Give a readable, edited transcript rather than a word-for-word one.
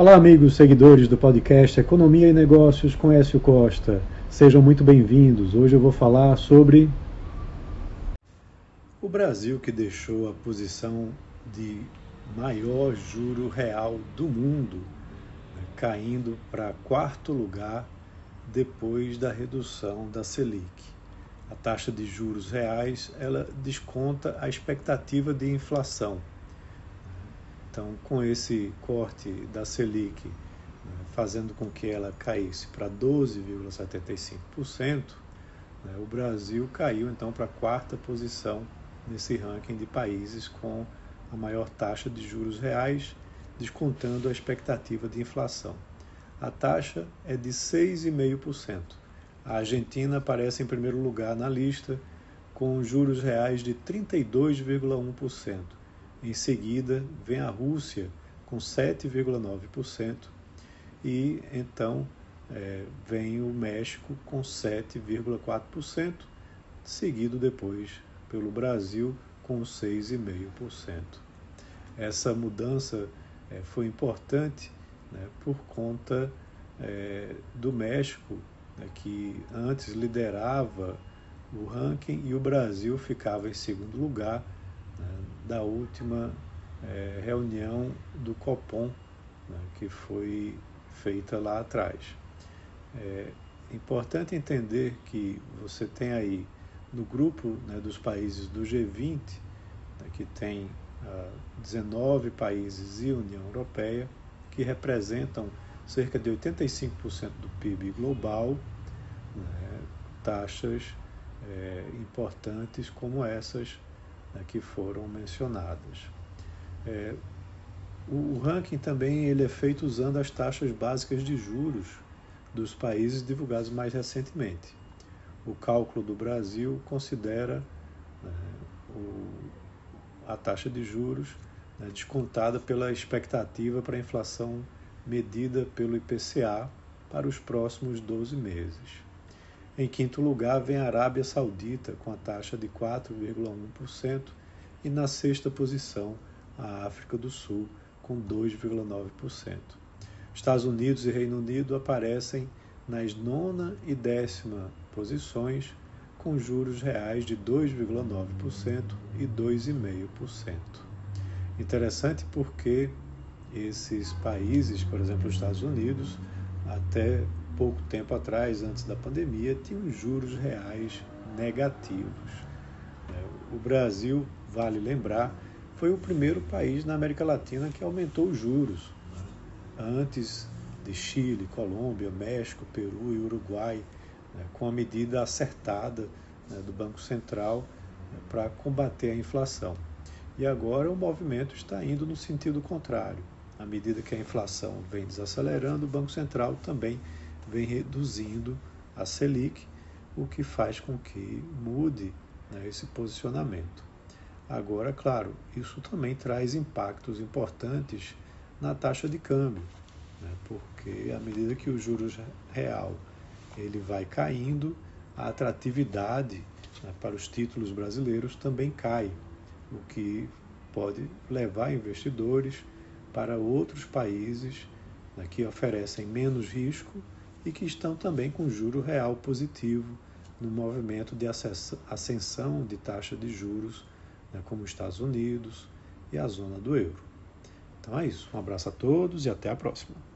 Olá, amigos seguidores do podcast Economia e Negócios com Écio Costa. Sejam muito bem-vindos. Hoje eu vou falar sobre o Brasil, que deixou a posição de maior juro real do mundo, caindo para quarto lugar depois da redução da Selic. A taxa de juros reais, ela desconta a expectativa de inflação. Então, com esse corte da Selic, fazendo com que ela caísse para 12,75%, o Brasil caiu então para a quarta posição nesse ranking de países com a maior taxa de juros reais, descontando a expectativa de inflação. A taxa é de 6,5%. A Argentina aparece em primeiro lugar na lista, com juros reais de 32,1%. Em seguida, vem a Rússia, com 7,9%, e então vem o México, com 7,4%, seguido depois pelo Brasil, com 6,5%. Essa mudança foi importante, né, por conta do México, né, que antes liderava o ranking e o Brasil ficava em segundo lugar, da última reunião do COPOM, né, que foi feita lá atrás. É importante entender que você tem aí no grupo, né, dos países do G20, né, que tem 19 países e União Europeia, que representam cerca de 85% do PIB global, né, taxas importantes como essas que foram mencionadas. O ranking também ele é feito usando as taxas básicas de juros dos países divulgados mais recentemente. O cálculo do Brasil considera a taxa de juros, né, descontada pela expectativa para a inflação medida pelo IPCA para os próximos 12 meses. Em quinto lugar, vem a Arábia Saudita, com a taxa de 4,1%, e na sexta posição, a África do Sul, com 2,9%. Estados Unidos e Reino Unido aparecem nas nona e décima posições, com juros reais de 2,9% e 2,5%. Interessante porque esses países, por exemplo, os Estados Unidos, até pouco tempo atrás, antes da pandemia, tinham juros reais negativos. O Brasil, vale lembrar, foi o primeiro país na América Latina que aumentou os juros, antes de Chile, Colômbia, México, Peru e Uruguai, com a medida acertada do Banco Central para combater a inflação. E agora o movimento está indo no sentido contrário. À medida que a inflação vem desacelerando, o Banco Central também vem reduzindo a Selic, o que faz com que mude, né, esse posicionamento. Agora, claro, isso também traz impactos importantes na taxa de câmbio, né, porque à medida que o juros real ele vai caindo, a atratividade, né, para os títulos brasileiros também cai, o que pode levar investidores para outros países, né, que oferecem menos risco e que estão também com juro real positivo no movimento de ascensão de taxa de juros, né, como os Estados Unidos e a zona do euro. Então é isso. Um abraço a todos e até a próxima.